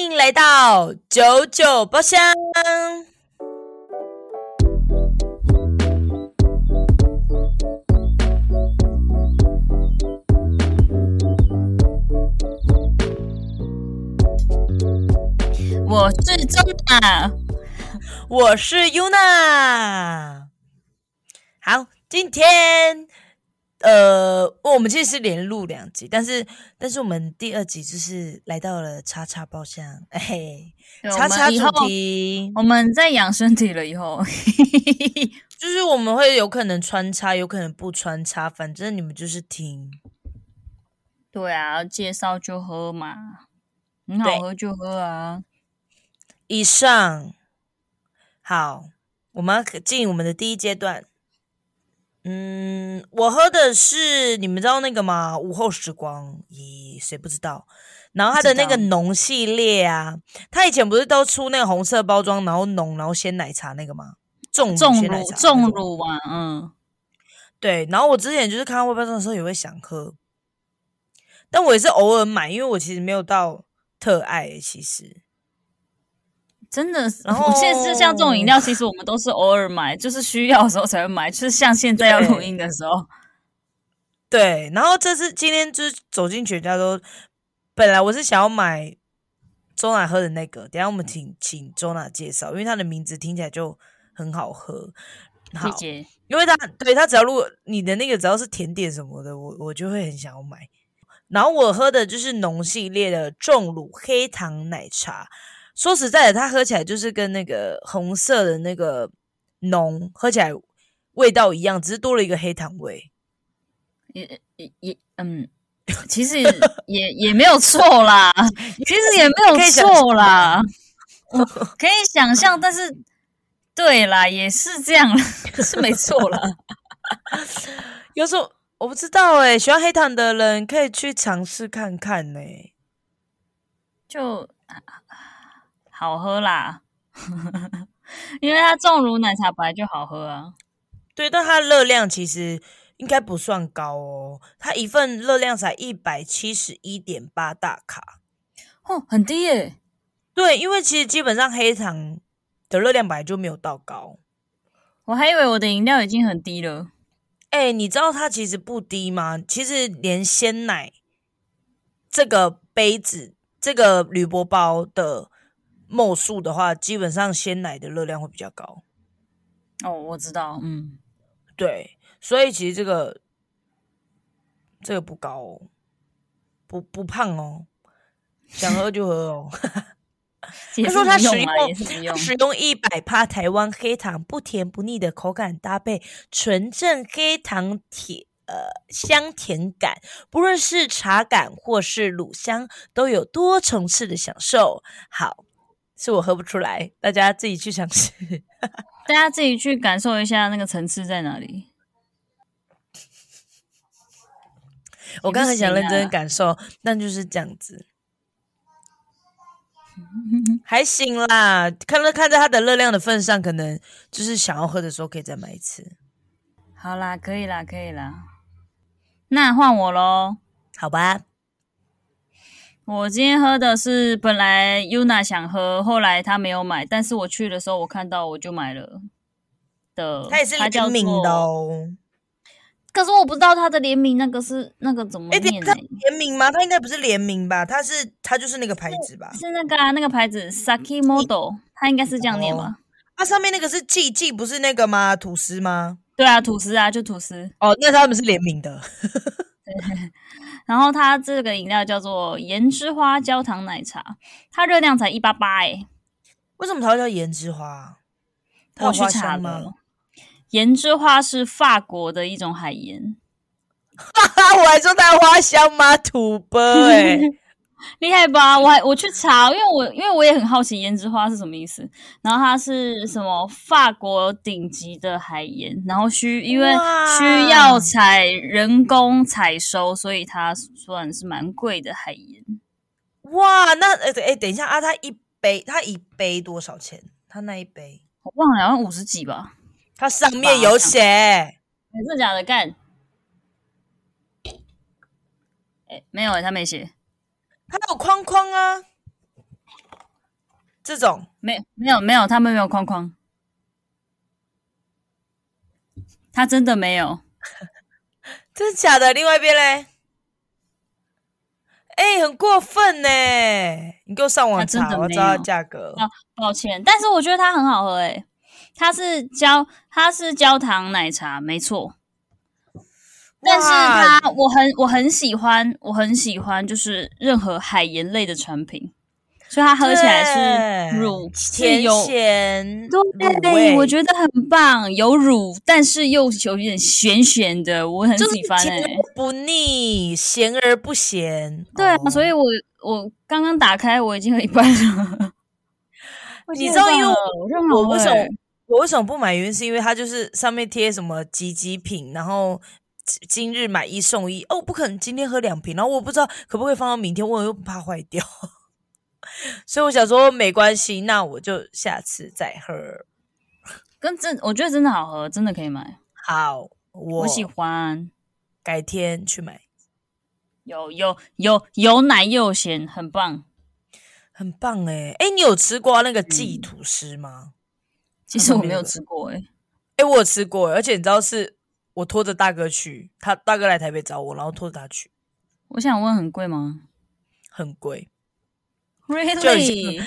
欢迎来到九九包厢。我是 Zona， 我是 Yuna。 好，今天我们其实是连录两集，但是我们第二集就是来到了叉叉包厢，哎，叉叉主题，我们在养身体了以后，就是我们会有可能穿插，有可能不穿插，反正你们就是听。对啊，介绍就喝嘛，很好喝就喝啊。以上，好，我们要进我们的第一阶段。我喝的是你们知道那个吗？午后时光，咦，谁不知道？然后它的那个浓系列啊，它以前不是都出那个红色包装，然后浓，然后鲜奶茶那个吗？重乳嘛，嗯，对。然后我之前就是看到外包装的时候也会想喝，但我也是偶尔买，因为我其实没有到特爱、其实。真的，然后现在像这种饮料，其实我们都是偶尔买，就是需要的时候才会买，就是像现在要录音的时候。对，然后这次今天就是走进全家都，本来我是想要买周娜喝的那个，等一下我们请周娜介绍，因为他的名字听起来就很好喝。好，谢谢。因为他只要如果你的那个只要是甜点什么的，我就会很想要买。然后我喝的就是浓系列的重乳黑糖奶茶。说实在的，它喝起来就是跟那个红色的那个浓喝起来味道一样，只是多了一个黑糖味。其实也没有错啦，其实也没有错啦，可以想象，但是对啦，也是这样，是没错啦。有时候我不知道喜欢黑糖的人可以去尝试看看就。好喝啦，因为它重乳奶茶本来就好喝啊。对，但它的热量其实应该不算高哦，它一份热量才 171.8 大卡，哦，很低耶。对，因为其实基本上黑糖的热量本来就没有到高，我还以为我的饮料已经很低了。你知道它其实不低吗？其实连鲜奶这个杯子、这个铝箔包的。某数的话，基本上鲜奶的热量会比较高。哦，我知道，嗯，对，所以其实这个不高哦，不胖哦，想喝就喝哦。他说他使用 100% 台湾黑糖，不甜不腻的口感搭配纯正黑糖铁。香甜感，不论是茶感或是乳香，都有多重次的享受。好。是我喝不出来，大家自己去尝试，大家自己去感受一下那个层次在哪里。我刚才想认真感受，但就是这样子，还行啦。看在它的热量的份上，可能就是想要喝的时候可以再买一次。好啦，可以啦，可以啦。那换我咯，好吧。我今天喝的是本来 Yuna 想喝，后来她没有买，但是我去的时候我看到我就买了的。它也是联名的哦。可是我不知道它的联名那个怎么念它联名吗？它应该不是联名吧？它就是那个牌子吧？是那个那个牌子 Saki Mode， 它应该是这样念吧？它上面那个是季不是那个吗？吐司吗？对啊，吐司啊，就吐司。哦，那他们是联名的。然后它这个饮料叫做盐之花焦糖奶茶，它热量才188为什么它会叫盐之花？它有花香吗？我去查了，盐之花是法国的一种海盐。哈哈，我还说它有花香吗？土伯厉害吧？我去查，因为我也很好奇盐之花是什么意思。然后它是什么法国顶级的海盐，然后因为需要人工采收，所以它算是蛮贵的海盐。哇，那等一下啊，它一杯多少钱？它那一杯我忘了，好像50几吧。它上面有写，真的假的？干？没有它没写。它有框框啊！这种没有，他们没有框框，他真的没有。真的假的？另外一边嘞？欸，很过分欸，你给我上网查，我知道价格。抱歉，但是我觉得它很好喝欸，它是焦糖奶茶，没错。但是我很喜欢，就是任何海盐类的产品，所以它喝起来是乳甜咸，对，我觉得很棒，有乳，但是又有点咸咸的，我很喜欢欸，就是甜而不腻，咸而不咸。对啊，所以我刚刚打开，我已经喝一半了。你知道，因为我为什么不买原因是因为它就是上面贴什么集集品，然后。今日买一送一哦，不可能今天喝2瓶，然后我不知道可不可以放到明天，我又怕坏掉，所以我想说没关系，那我就下次再喝。我觉得真的好喝，真的可以买。好，我喜欢，改天去买。有奶又有咸，很棒，很棒欸！欸，你有吃过那个忌吐司吗？其实我没有吃过欸。欸，我有吃过欸，而且你知道是。我拖着大哥去，他大哥来台北找我，然后拖着他去。我想问，很贵吗？很贵 ，really？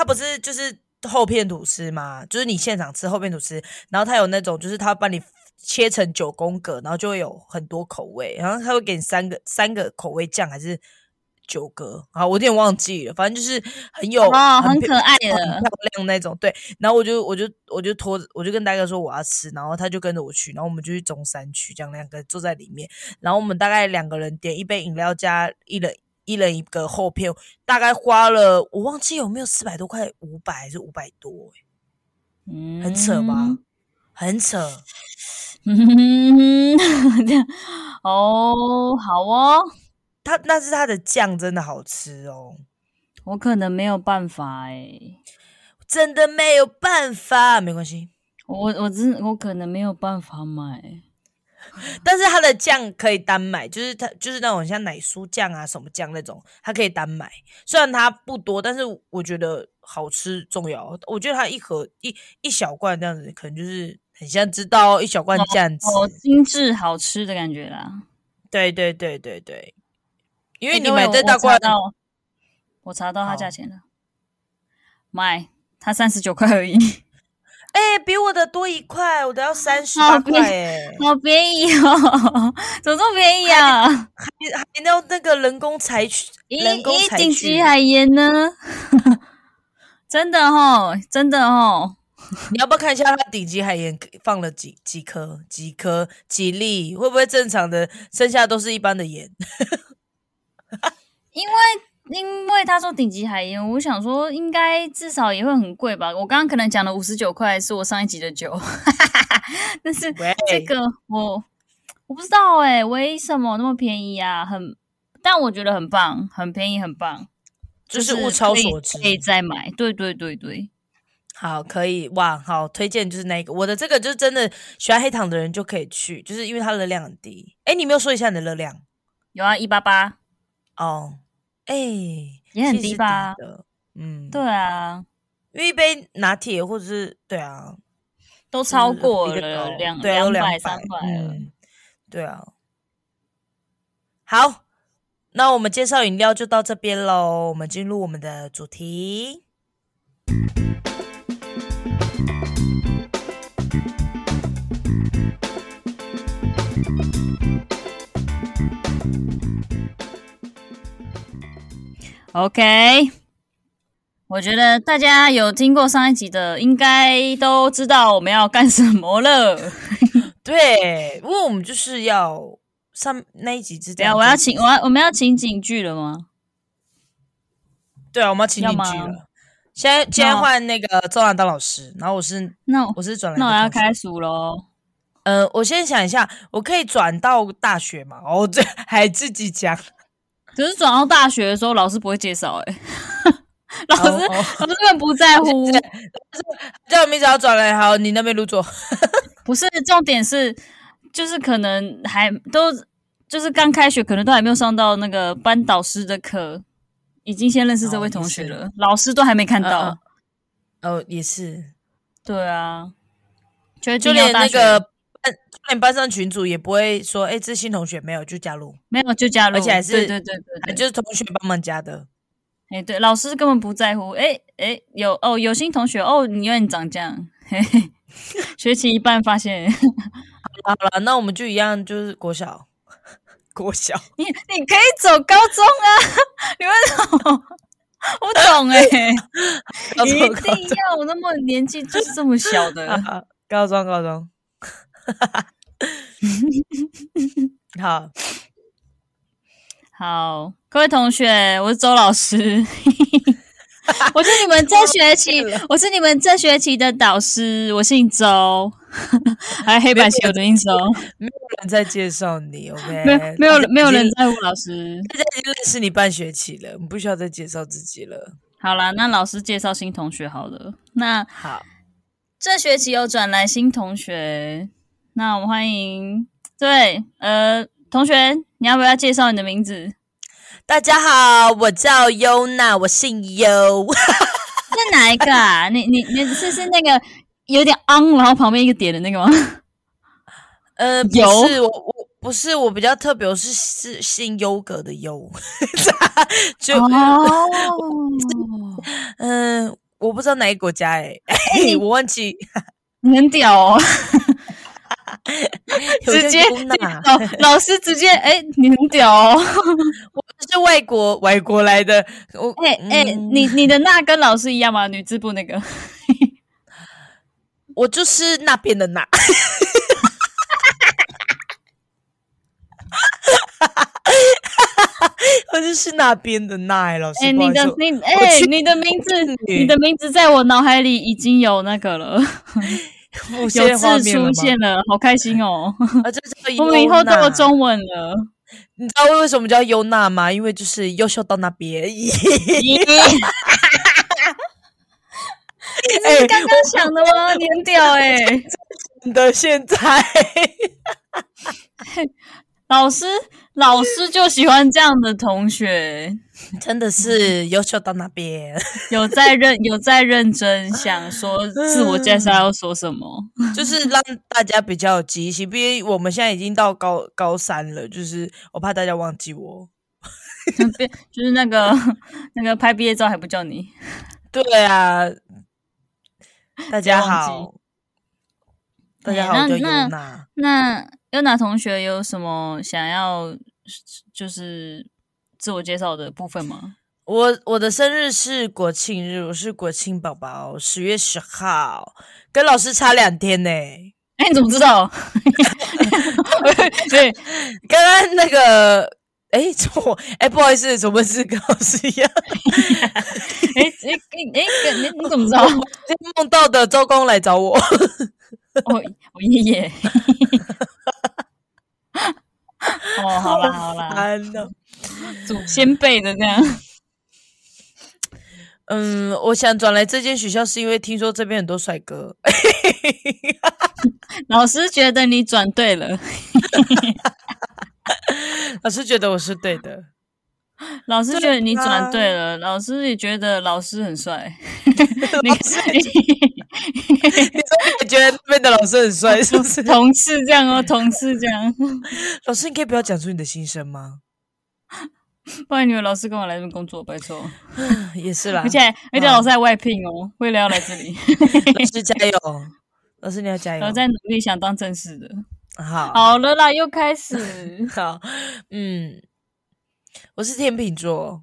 他不是就是厚片吐司吗？就是你现场吃厚片吐司，然后他有那种就是他帮你切成9宫格，然后就会有很多口味，然后他会给你三个口味酱还是9个啊？我有点忘记了，反正就是很有很可爱的、很漂亮那种。对，然后我就跟大哥说我要吃，然后他就跟着我去，然后我们就去中山区，这样两个坐在里面，然后我们大概2个人点一杯饮料加一人一个厚片，大概花了我忘记有没有400多块，500还是500多、欸，很扯吧？很扯，哦，好哦。那是它的酱真的好吃哦，我可能没有办法欸，真的没有办法，没关系，我可能没有办法买，但是它的酱可以单买，就是它就是那种像奶酥酱啊什么酱那种，它可以单买，虽然它不多，但是我觉得好吃重要，我觉得它一小罐这样子，可能就是很像知道一小罐这样子，精致好吃的感觉啦，对。因为你买这大罐，我查到它价钱了，买它39块而已。欸，比我的多1块，我的要38块欸，好便宜哦，怎么这么便宜啊？还要那个人工采取，顶级海盐呢？真的哦。你要不要看一下它顶级海盐放了几颗几粒？会不会正常的剩下都是一般的盐？因为他说顶级海盐，我想说应该至少也会很贵吧。我刚刚可能讲的59块是我上一集的酒，但是这个我不知道欸，为什么那么便宜啊？但我觉得很棒，很便宜，很棒，就是物超所值，可以再买。对。好，可以哇！好，推荐就是那个，我的这个就是真的喜欢黑糖的人就可以去，就是因为它热量很低。欸，你没有说一下你的热量？有啊，188。哦，欸，也很低吧？对啊，因为一杯拿铁或者是对啊，都超过了200、300了。对啊，好，那我们介绍饮料就到这边咯，我们进入我们的主题。OK， 我觉得大家有听过上一集的应该都知道我们要干什么了。对，因为我们就是要上那一集之前，我们要情景剧了吗？对啊，我们要情景剧了。现在换那个周兰当老师，然后我是转来的。那我要开数咯。我先想一下，我可以转到大学嘛？哦，这还自己讲。可是转到大学的时候，老师不会介绍欸，老师根本不在乎。叫我名字要转来，好，你那边入座。不是，重点是就是可能还都就是刚开学，可能都还没有上到那个班导师的课。已经先认识这位同学了，老师都还没看到。哦，也是。对啊，就连那个班上群组也不会说，哎，这新同学没有就加入，没有就加入，而且还是对，就是同学帮忙加的。哎，对，老师根本不在乎。哎，有新同学哦，你原来长这样，嘿嘿，学期一半发现。好了，那我们就一样，就是国小。你可以走高中啊，你为什么？我懂一定要那么年纪就是这么小的高中，好，各位同学，我是周老师，我是你们这学期的导师，我姓周，还有黑板写我的名字哦。没有人在介绍你 ，OK？ 没有人在乎老师。大家已经认识你半学期了，你不需要再介绍自己了。好啦，那老师介绍新同学好了。那好，这学期有转来新同学，那我们欢迎同学，你要不要介绍你的名字？大家好，我叫 Yuna， 我姓 Yo。 是哪一个啊？你是那个有点昂，然后旁边一个点的那个吗？不是，我不是，我比较特别，我是姓优格的优。就我不知道哪一个国家我忘记。你很屌哦。直接你很屌哦。我是外国来的。你的那跟老师一样吗？女字部那个。我就是那边的那。我就是那边的那。老师，你的名字在我脑海里已经有那个了。有字出现了，好开心哦！我们以后都有中文了。你知道为什么叫优娜吗？因为就是优秀到那边。你是刚刚想的吗？你很屌想的现在。老师就喜欢这样的同学，真的是优秀到那边。有在认真想说自我介绍要说什么，就是让大家比较有记忆性，毕竟我们现在已经到高三了，就是我怕大家忘记我。就是那个拍毕业照还不叫你。对啊，大家好，就Yuna。那Yuna同学有什么想要就是自我介绍的部分吗？我的生日是国庆日，我是国庆宝宝，10月10号，跟老师差2天呢。你怎么知道？对，刚刚那个错，不好意思，怎么是跟老师一样？你怎么知道？我梦到的周公来找我。我爷爷。哦，好啦，祖先辈的这样。我想转来这间学校是因为听说这边很多帅哥。老师觉得你转对了。老师觉得我是对的。老师觉得你转对了，老师也觉得老师很帅。你觉得那边的老师很帅是不是？同事这样。老师，你可以不要讲出你的心声吗？不然你以为老师跟我来这边工作，拜托。也是啦，而且老师还外聘哦，为了要来这里。老师加油，老师你要加油。我在努力想当正式的。好了啦，又开始。好，我是天秤座。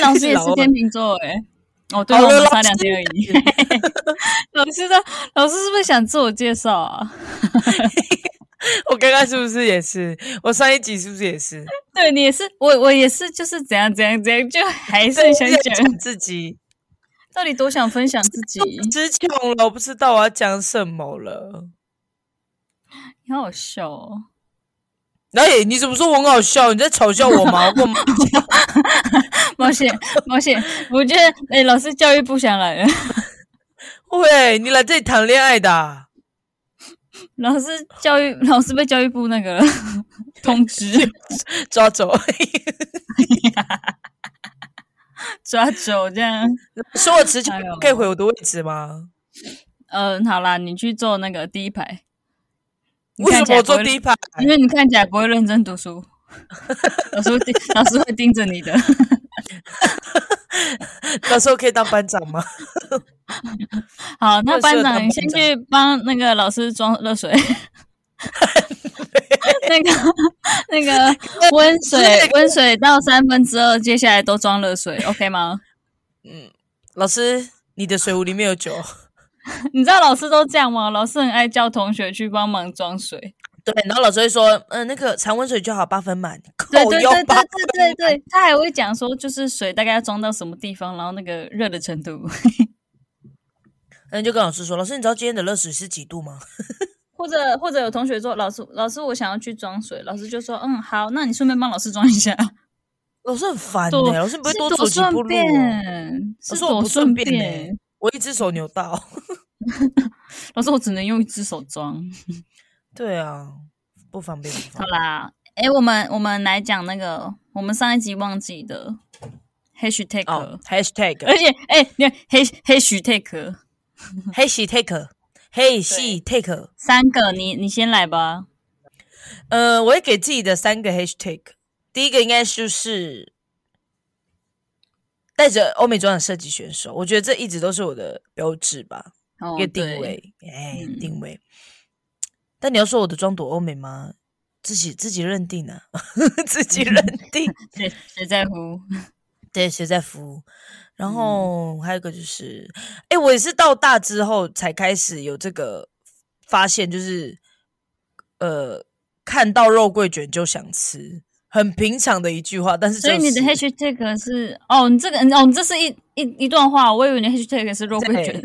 老师也是天秤座对，我们差2天而已。老师是不是想自我介绍啊？我刚刚是不是也是？我上一集是不是也是？对，你也是，我也是，就是怎样，就还是想讲自己。到底多想分享自己？词穷了，我不知道我要讲什么了。你好笑哦！你怎么说我很好笑？你在嘲笑我吗？我冒险，我觉得老师教育部想来了。喂，你来这里谈恋爱的啊？老师被教育部那个通知抓走。抓走这样。说我持久可以回我的位置吗？好啦，你去坐那个第一排。为什么我坐第一排？因为你看起来不会认真读书，老师会盯着你的。到时候可以当班长吗？好，那班长你先去帮那个老师装热水。那个温水到2/3，接下来都装热水 ，OK 吗？嗯，老师，你的水壶里面有酒。你知道老师都这样吗？老师很爱叫同学去帮忙装水。对，然后老师会说，那个常温水就好，8分满。对对对对对对，他还会讲说，就是水大概要装到什么地方，然后那个热的程度。那你就跟老师说，老师，你知道今天的热水是几度吗？或者有同学说，老师，我想要去装水，老师就说，好，那你顺便帮老师装一下。老师很烦欸，老师不会多走几步路，老师我不顺便欸，我一只手扭到。老师我只能用一只手装。对啊，不方便。好啦，我们来讲那个我们上一集忘记的 hashtag，hashtag， 而且你看 hashtag 3个，你先来吧。我会给自己的3个 hashtag， 第一个应该就是带着欧美妆的设计选手，我觉得这一直都是我的标志吧，一个定位，定位。但你要说我的妆多欧美吗？自己认定啊。自己认定。对，谁在乎？对，谁在乎？然后还有一个就是我也是到大之后才开始有这个发现，就是看到肉桂卷就想吃，很平常的一句话，但是就是，所以你的 hashtag 是你这个你这是一段话，我以为你的 hashtag 是肉桂卷。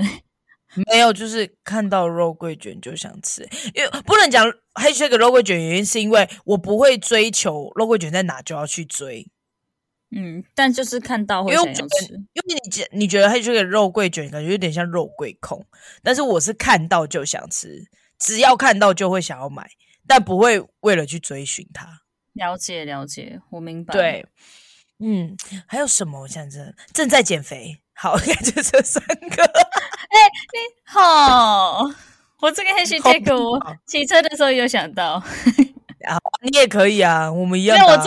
没有，就是看到肉桂卷就想吃，因为不能讲 hashtag 肉桂卷，原因是因为我不会追求肉桂卷在哪就要去追，但就是看到会想要吃，因为你觉得 hashtag 肉桂卷感觉有点像肉桂控，但是我是看到就想吃，只要看到就会想要买，但不会为了去追寻它。了解，我明白。对，还有什么？我想着正在减肥。好，应该就这3个。你好，我这个 hashtag 我骑车的时候有想到。你也可以啊，我们一样的啊。你知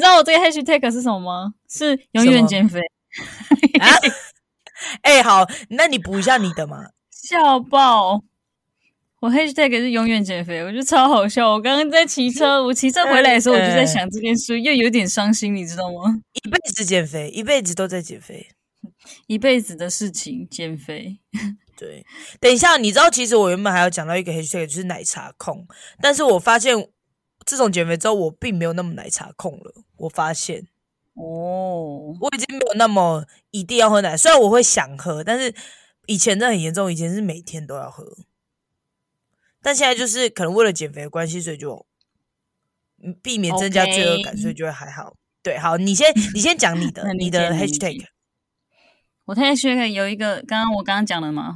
道我这个 hashtag 是什么吗？是永远减肥。好，那你补一下你的嘛。笑爆！我 hashtag 是永远减肥，我觉得超好笑。我刚刚在骑车，我骑车回来的时候，我就在想这件事，又有点伤心，你知道吗？一辈子减肥，一辈子都在减肥。一辈子的事情，减肥。对，等一下，你知道，其实我原本还要讲到一个 hashtag， 就是奶茶控，但是我发现这种减肥之后，我并没有那么奶茶控了。我发现，我已经没有那么一定要喝奶，虽然我会想喝，但是以前真的很严重，以前是每天都要喝，但现在就是可能为了减肥的关系，所以就避免增加罪恶感，所以就会还好。对，好，你先讲你的，你的 hashtag。我的 hashtag 有一个，我刚刚讲了嘛，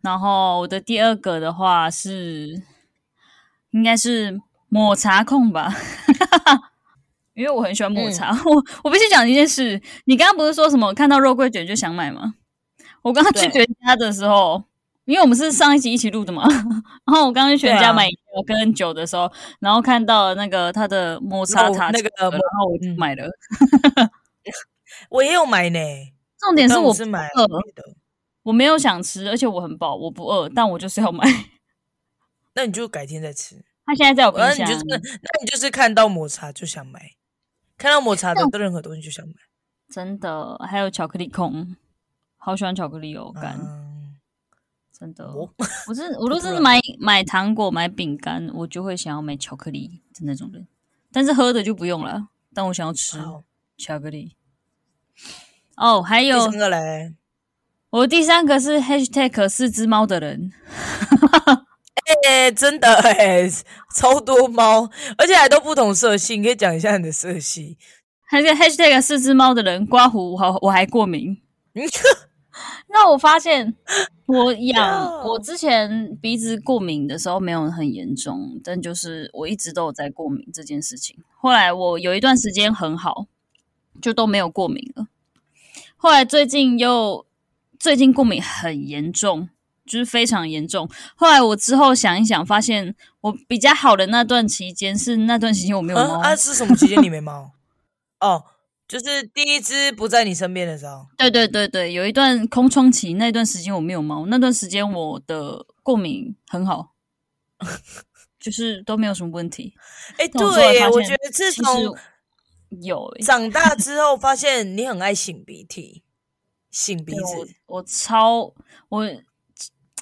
然后我的第2个的话是，应该是抹茶控吧，因为我很喜欢抹茶。我必须讲一件事，你刚刚不是说什么看到肉桂卷就想买吗？我刚刚去全家的时候，因为我们是上一集一起录的嘛，然后我刚刚去全家买饮料跟酒的时候，然后看到了那个他的抹茶塔那个，然后我就买了。我也有买呢。重点是我不饿，我没有想吃，而且我很饱，我不饿，但我就是要买。那你就改天再吃。他现在在我冰箱。那你就是看到抹茶就想买，看到抹茶的任何东西就想买。真的，还有巧克力控，好喜欢巧克力哦，干。真的，我都是买糖果、买饼干，我就会想要买巧克力的那种人。但是喝的就不用了，但我想要吃巧克力。还有第3个嘞，我第3个是 hashtag 4只猫的人，真的超多猫，而且还都不同色系，你可以讲一下你的色系。还有 hashtag 4只猫的人，刮胡我还过敏。那我发现我之前鼻子过敏的时候没有很严重，但就是我一直都有在过敏这件事情。后来我有一段时间很好，就都没有过敏了。后来最近过敏很严重，就是非常严重。后来我之后想一想，发现我比较好的那段期间我没有猫。是什么期间你没猫？哦，就是第一只不在你身边的时候。对对对对，有一段空窗期，那段时间我没有猫，那段时间我的过敏很好，就是都没有什么问题。哎、欸，对耶，我觉得自从有长大之后，发现你很爱擤鼻涕、擤鼻子。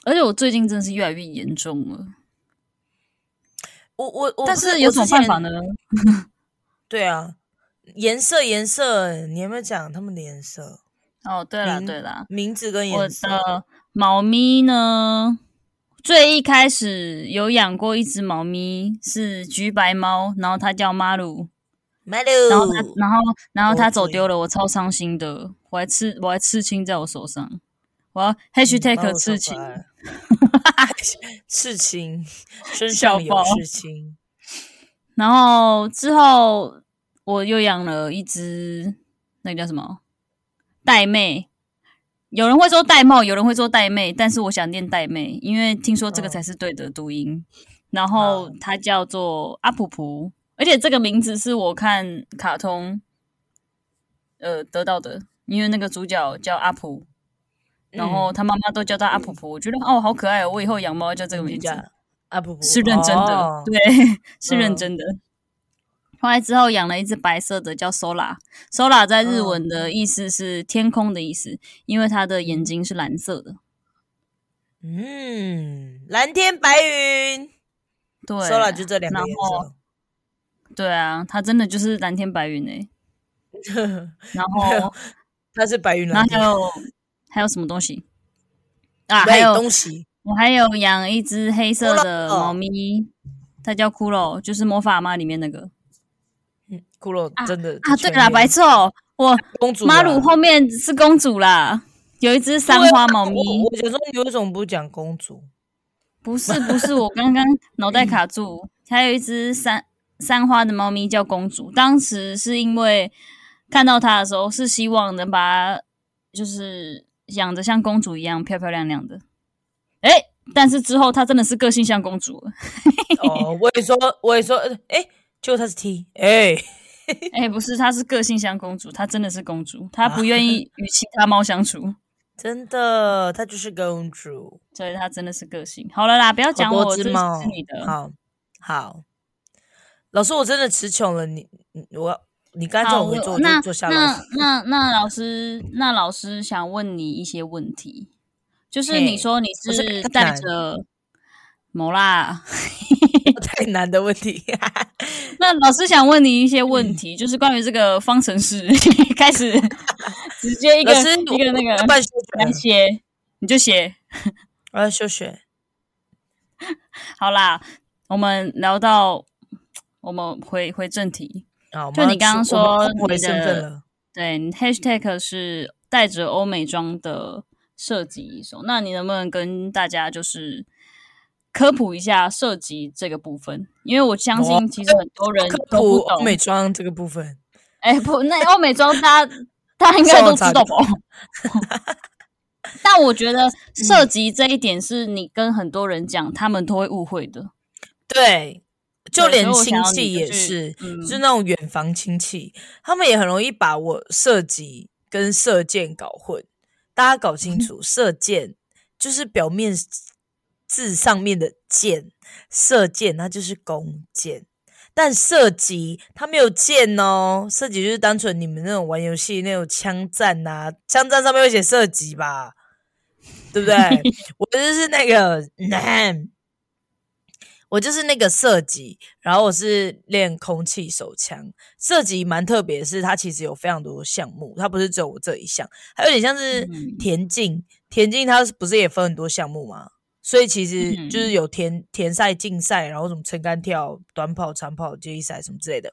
而且我最近真的是越来越严重了。我但是有什么办法呢？对啊，颜色，你有没有讲他们的颜色？哦，对啦对啦，名字跟颜色。我的猫咪呢？最一开始有养过一只猫咪，是橘白猫，然后它叫 Maru， 然后它走丢了，我超伤心的，我还刺青在我手上。我要 hashtag 刺青，刺青身上有刺青。然后之后我又养了一只，那个叫什么玳瑁，有人会说玳瑁，有人会说玳瑁，但是我想念玳瑁，因为听说这个才是对的读音。然后它叫做阿普普，而且这个名字是我看卡通得到的，因为那个主角叫阿普。然后他妈妈都叫他阿婆婆，我觉得好可爱哦！我以后养猫要叫这个名字，阿婆婆是认真的，哦、对，是认真的。后来之后养了一只白色的叫 Sola， 在日文的意思是天空的意思，因为它的眼睛是蓝色的。嗯，蓝天白云，对 ，Sola 就这两个颜色。对啊，它真的就是蓝天白云诶、欸。然后它是白云蓝天。还有什么东西啊？还有东西，我还有养一只黑色的猫咪，它叫骷髅，就是魔法妈里面那个。骷髅真的啊！对啦，白臭，我公主Maru后面是公主啦，有一只三花猫咪。我觉得有一种不讲公主，不是，我刚刚脑袋卡住。还有一只三花的猫咪叫公主，当时是因为看到它的时候是希望能把它就是。养着像公主一样漂漂亮亮的，但是之后她真的是个性像公主了。哦，我也说，结果她是 T， 不是，她是个性像公主，她真的是公主，她不愿意与其他猫相处。真的，她就是公主，所以她真的是个性。好了啦，不要讲我，这是你的。好，老师，我真的词穷了，你刚才叫我回做，我就做下楼。那老师想问你一些问题，就是你说你是带着某啦，太难的问题。那老师想问你一些问题，就是关于这个方程式，开始直接一个那个来写，你就写，我要休学。好啦，我们聊到，我们回正题。就你刚刚说你的对你 hashtag 是带着欧美妆的射击一手，那你能不能跟大家就是科普一下射击这个部分？因为我相信其实很多人都不懂欧美妆这个部分。那欧美妆大家应该都知道吧？但我觉得射击这一点是你跟很多人讲，他们都会误会的。对。就连亲戚也是，就是那种远房亲戚，他们也很容易把我射击跟射箭搞混。大家搞清楚，射箭就是表面字上面的箭，射箭它就是弓箭，但射击它没有箭哦，射击就是单纯你们那种玩游戏那种枪战啊，枪战上面会写射击吧，对不对？我就是那个。我就是那个射击，然后我是练空气手枪。射击蛮特别的是，它其实有非常多项目，它不是只有我这一项，还有点像是田径。田径它不是也分很多项目吗？所以其实就是有田赛、竞赛，然后什么撑杆跳、短跑、长跑、接力赛什么之类的。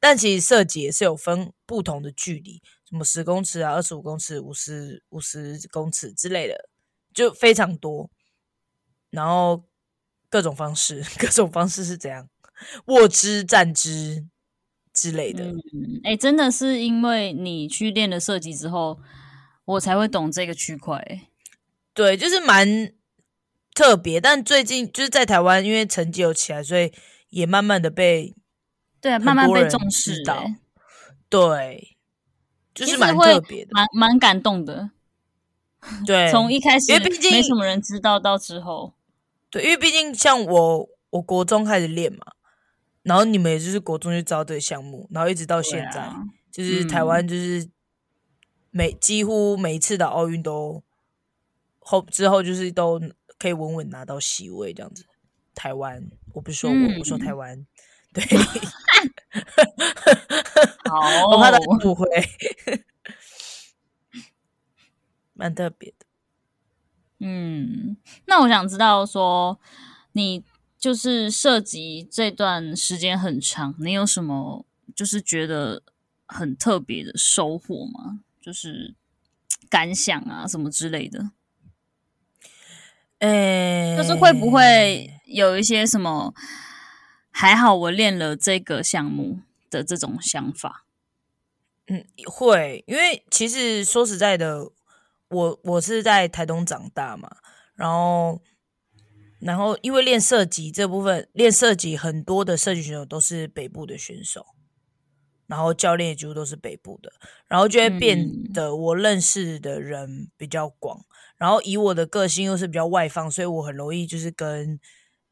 但其实射击也是有分不同的距离，什么10公尺啊、25公尺、50公尺之类的，就非常多。然后。各种方式是怎样握之、站之之类的。真的是因为你去练了射击之后，我才会懂这个区块、欸。对，就是蛮特别，但最近就是在台湾，因为成绩有起来，所以也慢慢的被对、啊、慢慢被重视到、欸。对，就是蛮特别的，蛮感动的。对，从一开始，因为毕竟没什么人知道，到之后，对，因为毕竟像我国中开始练嘛，然后你们也就是国中就知道这个项目，然后一直到现在，啊、就是台湾就是几乎每一次的奥运都。之后就是都可以稳稳拿到席位这样子。台湾，我不是说我说台湾，对，好，我怕他误会，蛮特别的。嗯，那我想知道说，你就是涉及这段时间很长，你有什么就是觉得很特别的收获吗？就是感想啊，什么之类的。就是会不会有一些什么还好我练了这个项目的这种想法？嗯，会，因为其实说实在的，我是在台东长大嘛，然后因为练射击这部分，练射击很多的射击选手都是北部的选手，然后教练也几乎都是北部的，然后就会变得我认识的人比较广。然后以我的个性又是比较外放，所以我很容易就是跟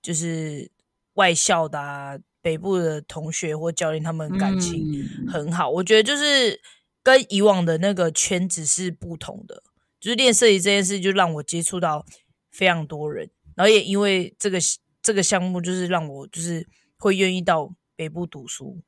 就是外校的、啊、北部的同学或教练他们感情很好。我觉得就是跟以往的那个圈子是不同的，就是练射击这件事就让我接触到非常多人，然后也因为这个项目就是让我就是会愿意到北部读书。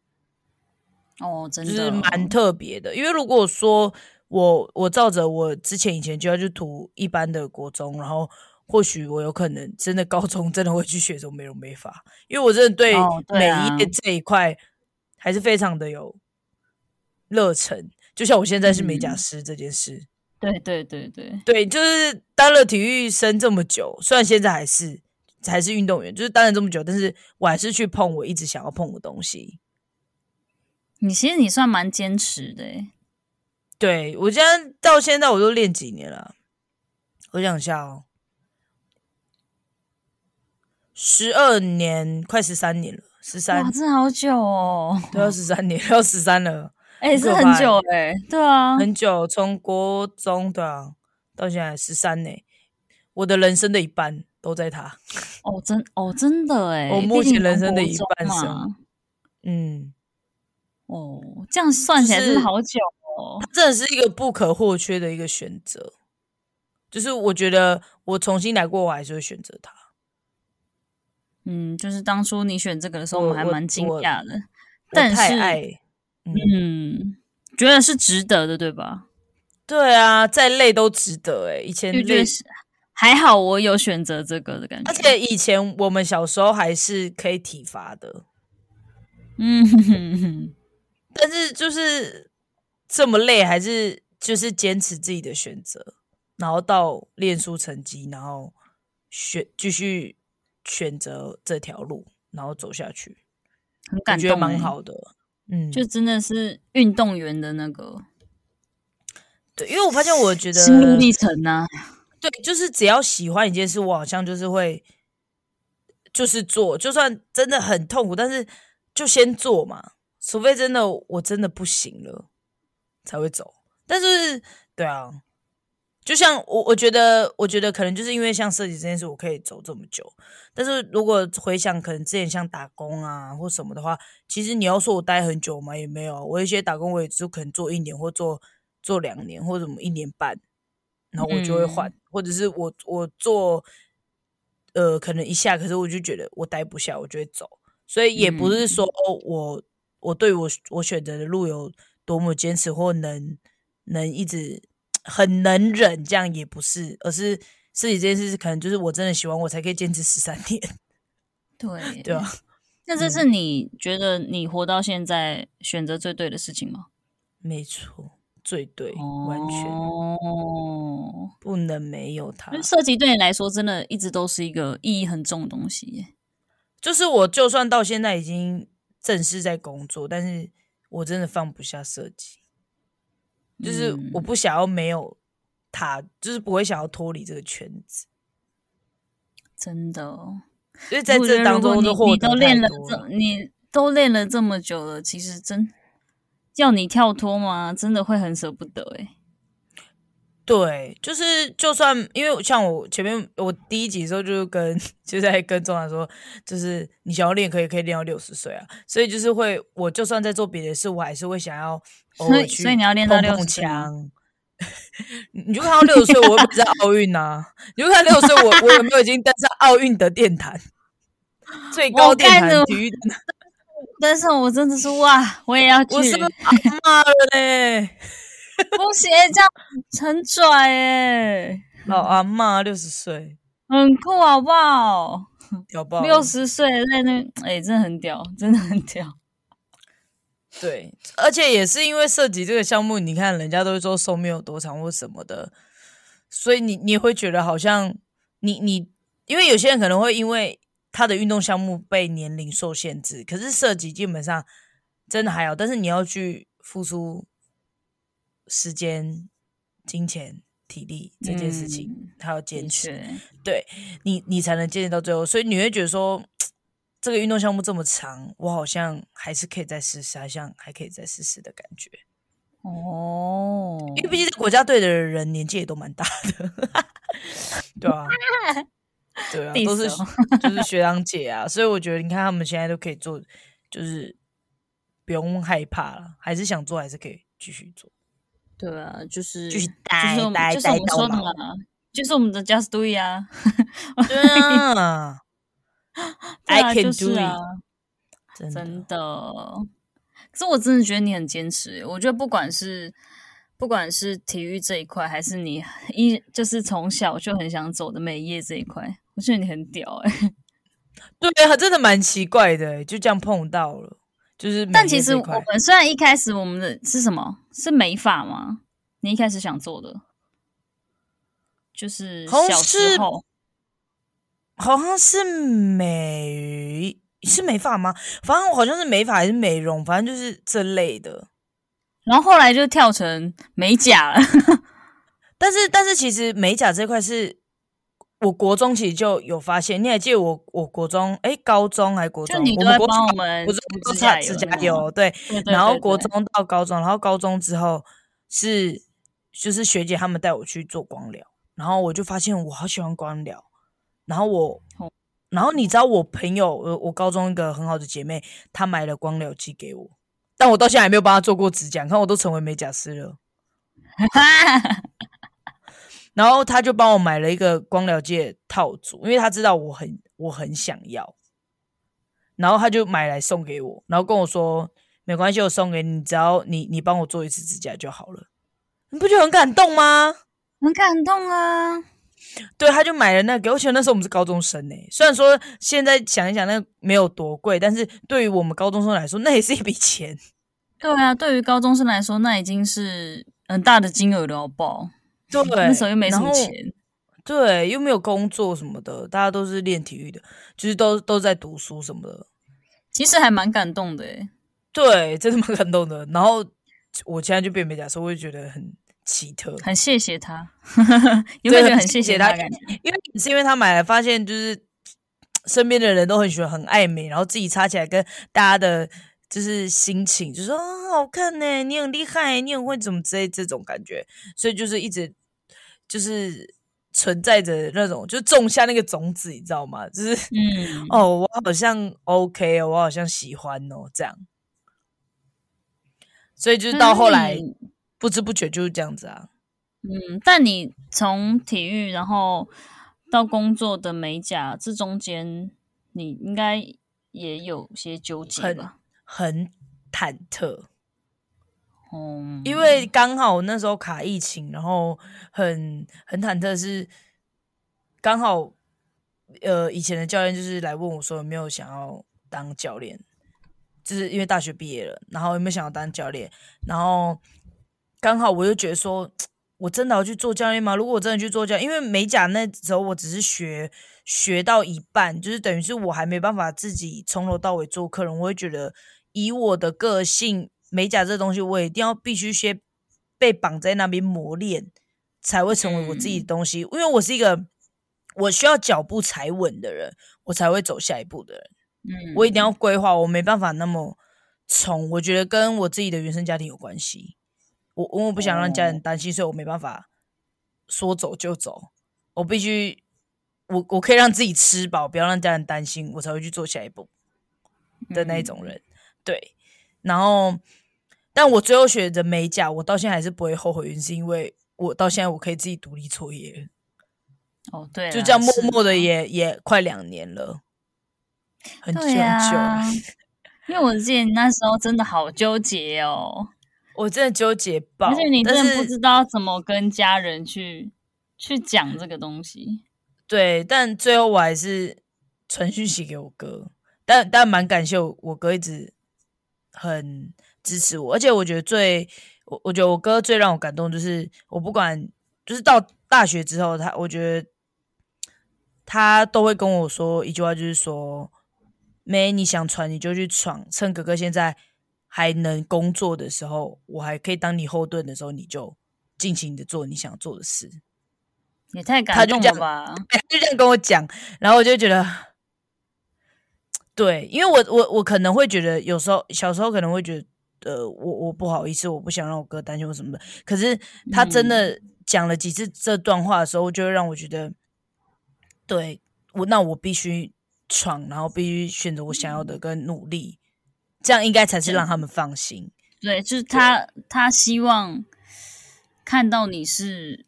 哦，真的就是蛮特别的，因为如果说。我照着我以前就要去读一般的国中，然后或许我有可能真的高中真的会去学什么美容美发，因为我真的对美业这一块还是非常的有热忱，就像我现在是美甲师这件事、嗯、对，就是当了体育生这么久，虽然现在还是运动员，就是当了这么久，但是我还是去碰我一直想要碰的东西。其实你算蛮坚持的耶。对，我到现在我都练几年了，我想一下哦，12年，快13年了，13，哇，真的好久哦，都要13年，要13了，是很久对啊，很久，从国中对啊到现在13呢，我的人生的一半都在他。真的我目前人生的一半生，这样算起来真的好久。真的是一个不可或缺的一个选择，就是我觉得我重新来过，我还是会选择它。就是当初你选这个的时候，我还蛮惊讶的，但是太爱，觉得是值得的，对吧？对啊，再累都值得以前就觉得还好，我有选择这个的感觉。而且以前我们小时候还是可以体罚的，但是就是。这么累还是就是坚持自己的选择，然后到练出成绩，然后继续选择这条路，然后走下去，很感动，我觉得蛮好的。就真的是运动员的那个，对，因为我发现我觉得心路历程啊，对，就是只要喜欢一件事，我好像就是会就是做，就算真的很痛苦，但是就先做嘛，除非真的我真的不行了。才会走，但是对啊，就像我觉得可能就是因为像设计这件事，我可以走这么久。但是如果回想，可能之前像打工啊或什么的话，其实你要说我待很久嘛，也没有。我有些打工我也就可能做1年或做2年或者什么1年半，然后我就会换，或者是我做可能一下，可是我就觉得我待不下，我就会走。所以也不是说我对我选择的路有。多么坚持或能一直很能忍，这样也不是，而是自己这件事可能就是我真的喜欢，我才可以坚持13年。对，对啊。那这是你觉得你活到现在选择最对的事情吗？没错，最对，完全不能没有它。射击对你来说真的一直都是一个意义很重的东西耶。就是我就算到现在已经正式在工作，但是。我真的放不下设计，就是我不想要没有他就是不会想要脱离这个圈子，真的。所以在这当中就获得太多了。你都练了这么久了，其实真要你跳脱吗？真的会很舍不得欸。对，就是就算因为像我前面我第一集的时候就在跟钟南说，就是你想要练可以练到60岁啊，所以就是会我就算在做别的事，我还是会想要偶尔去碰碰。所以你要练到60岁。你就看到60岁，我又不是奥运啊！你就看60岁，我有没有已经登上奥运的殿堂，最高殿堂体育殿堂？但是我真的是哇，我也要去！我是阿妈了嘞，不行，这样很拽欸，老阿妈60岁，很酷好不好？屌爆！60岁在那哎，真的很屌，真的很屌。对，而且也是因为涉及这个项目，你看人家都会说寿命有多长或什么的，所以你会觉得好像你因为有些人可能会因为他的运动项目被年龄受限制，可是涉及基本上真的还好，但是你要去付出时间、金钱、体力这件事情，还要坚持，对你才能坚持到最后，所以你会觉得说。这个运动项目这么长，我好像还是可以再试试，好像还可以再试试的感觉。哦，因为毕竟国家队的人年纪也都蛮大的，对啊，对啊，都是就是学长姐啊，所以我觉得你看他们现在都可以做，就是不用害怕了，还是想做还是可以继续做。对啊，就是继续待到老，就是我们的 Just Do It 啊，对啊。I can do it、啊就是啊、真的可是我真的觉得你很坚持，我觉得不管是体育这一块还是你就是从小就很想走的美业这一块，我觉得你很屌欸。对啊，真的蛮奇怪的欸，就这样碰到了就是美业这一块。但其实我们虽然一开始我们的是什么是美发吗？你一开始想做的就是小时候好像是美发吗？反正我好像是美发还是美容，反正就是这类的。然后后来就跳成美甲了。但是其实美甲这块是我国中其实就有发现，你还记得我国中高中还国中，就你都在帮我们国中指甲油对，然后国中到高中，然后高中之后是就是学姐他们带我去做光疗，然后我就发现我好喜欢光疗。然后你知道我朋友，我高中一个很好的姐妹，她买了光疗机给我，但我到现在还没有帮她做过指甲，你看我都成为美甲师了。然后她就帮我买了一个光疗机的套组，因为她知道我很想要，然后她就买来送给我，然后跟我说没关系，我送给你，只要你帮我做一次指甲就好了。你不觉得很感动吗？很感动啊。对，他就买了那个，而且那时候我们是高中生欸，虽然说现在想一想那没有多贵，但是对于我们高中生来说那也是一笔钱。对啊，对于高中生来说那已经是很大的金额了好不好？对，那时候又没什么钱，对，又没有工作什么的，大家都是练体育的，就是都在读书什么的，其实还蛮感动的欸。对，真的蛮感动的。然后我现在就变美甲师，我就觉得很奇特，很谢谢他。有没有觉得很谢谢他？因为是因为他买来发现就是身边的人都很喜欢很爱美，然后自己擦起来跟大家的就是心情就说啊好看欸，你很厉害欸，你很会怎么之类这种感觉，所以就是一直就是存在着那种就种下那个种子，你知道吗？就是哦我好像 OK 哦，我好像喜欢哦这样，所以就是到后来不知不觉就是这样子啊。但你从体育然后到工作的美甲，这中间你应该也有些纠结吧？很忐忑。因为刚好那时候卡疫情，然后很忐忑，是刚好以前的教练就是来问我说有没有想要当教练，就是因为大学毕业了，然后有没有想要当教练，然后刚好我就觉得说我真的要去做教练吗？如果我真的去做教练，因为美甲那时候我只是学到一半，就是等于是我还没办法自己从头到尾做客人，我会觉得以我的个性，美甲这东西我一定要必须先被绑在那边磨练，才会成为我自己的东西，因为我是一个我需要脚步踩稳的人，我才会走下一步的人。我一定要规划，我没办法那么冲，我觉得跟我自己的原生家庭有关系。我不想让家人担心，所以我没办法说走就走。我必须，我可以让自己吃饱，不要让家人担心，我才会去做下一步的那一种人。对，然后，但我最后选择美甲，我到现在还是不会后悔，是因为我到现在我可以自己独立创业。哦，对，就这样默默的也快2年了。很久很久，因为我记得你那时候真的好纠结哦，我真的纠结爆，而且你真的不知道怎么跟家人去讲这个东西。对，但最后我还是传讯息给我哥，但蛮感谢我哥一直很支持我，而且我觉得我觉得我哥最让我感动就是我不管就是到大学之后，我觉得他都会跟我说一句话，就是说。没你想闯你就去闯，趁哥哥现在还能工作的时候，我还可以当你后盾的时候，你就尽情的做你想做的事。也太感动了吧！他就这样跟我讲，然后我就觉得，对，因为我可能会觉得有时候小时候可能会觉得，我不好意思，我不想让我哥担心我什么的。可是他真的讲了几次这段话的时候，就会让我觉得，对我，那我必须。闯，然后必须选择我想要的跟努力，这样应该才是让他们放心。对，就是他希望看到你是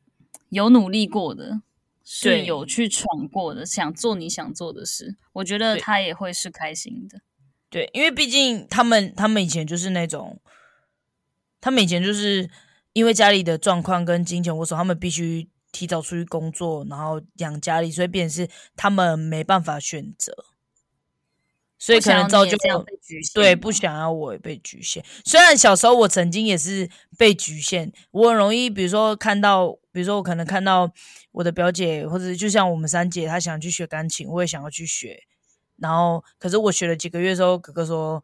有努力过的，是有去闯过的，想做你想做的事。我觉得他也会是开心的。对，因为毕竟他们以前就是那种，他们以前就是因为家里的状况跟金钱，我说他们必须。提早出去工作，然后养家里，所以变成是他们没办法选择，所以可能造就对不想要我也被局限。虽然小时候我曾经也是被局限，我很容易，比如说我可能看到我的表姐，或者就像我们三姐，她想去学钢琴，我也想要去学，然后可是我学了几个月之后，哥哥说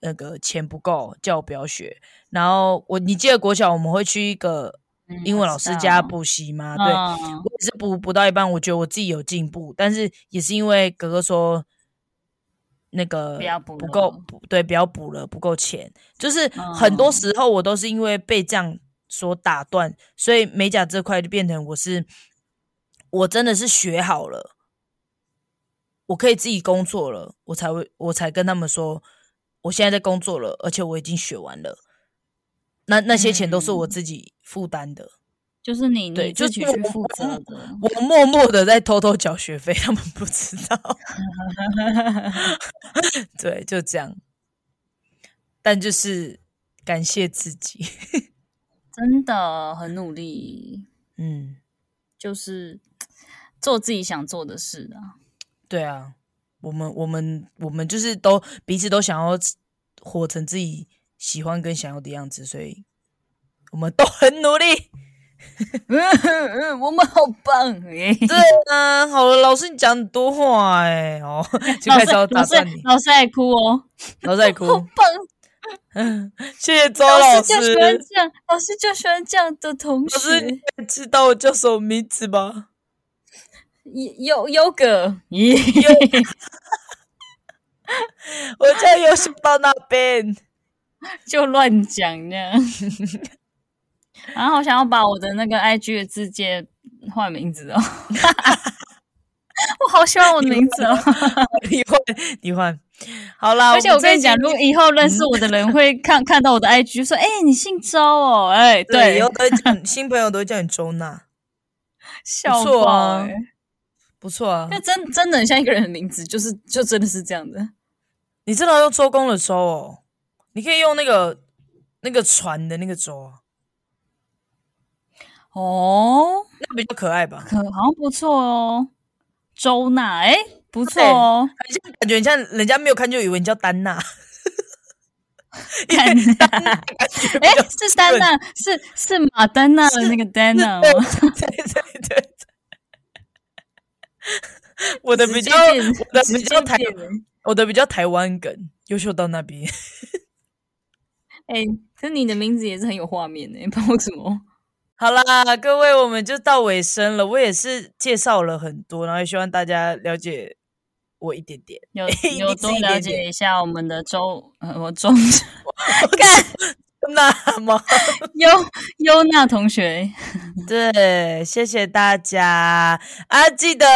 那个钱不够，叫我不要学。然后你记得国小我们会去一个。英文老师家补习嘛，对，我也是补到一半，我觉得我自己有进步，但是也是因为哥哥说那个不够，对，不要补了，不够钱，就是很多时候我都是因为被这样所打断，所以美甲这块就变成我真的是学好了，我可以自己工作了，我才跟他们说我现在在工作了，而且我已经学完了。那些钱都是我自己负担的，就是你自己去负责的。我默默的在偷偷缴学费，他们不知道。对，就这样。但就是感谢自己，真的很努力。嗯，就是做自己想做的事啊。对啊，我们就是都彼此都想要活成自己。喜欢跟想要的样子，所以我们都很努力。我们好棒耶！对啊，好了，老师你讲很多话哎，哦，就开始要打断你。老师爱哭哦，老师爱哭。好棒！谢谢周老师。老师就喜欢这样的同学。老师，你知道我叫什么名字吗？优格。我叫优秀到那边。就乱讲这样，然后我想要把我的那个 IG 的字节换名字哦，我好喜欢我的名字哦你换，好啦，而且我跟你讲，如果以后认识我的人会看到我的 IG 说，你姓周哦，对，以后都会讲新朋友都会叫你周娜，笑爆，不错啊，那真的很像一个人的名字，就真的是这样的，你真的用周公的周哦。你可以用那个船的那个舟啊，哦，那比较可爱吧？好像不错哦，周娜，不错哦，感觉很像人家没有看就以为你叫丹娜，是丹娜，是马丹娜的那个丹娜吗？对，我的比较台湾梗，优秀到那边。可是你的名字也是很有画面帮我什么？好啦，各位，我们就到尾声了。我也是介绍了很多，然后也希望大家了解我一点点，有多了解一下我们的周，我中，干那么优娜同学，对，谢谢大家啊！记得，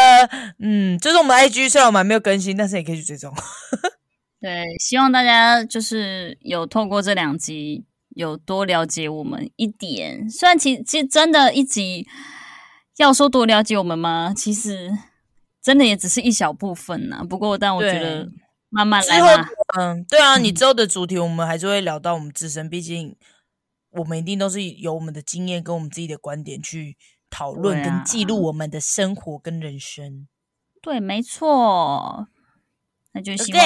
就是我们 IG 虽然我们还没有更新，但是也可以去追踪。对，希望大家就是有透过这两集。有多了解我们一点，虽然其实真的一集要说多了解我们吗？其实真的也只是一小部分啦。不过，但我觉得慢慢来嘛。对啊，你之后的主题我们还是会聊到我们自身，毕竟我们一定都是有我们的经验跟我们自己的观点去讨论跟记录我们的生活跟人生。对，没错。那就希望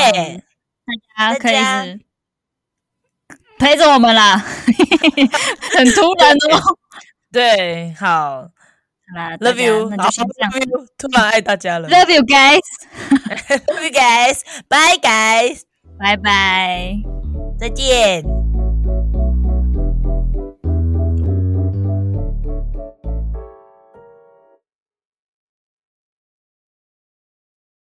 大家可以陪着我们啦，很突然哦。对，好啦 ，Love you， 那就先这样。Love you， 突然爱大家了。Love you guys，Love you guys，Bye guys， 拜拜，再见。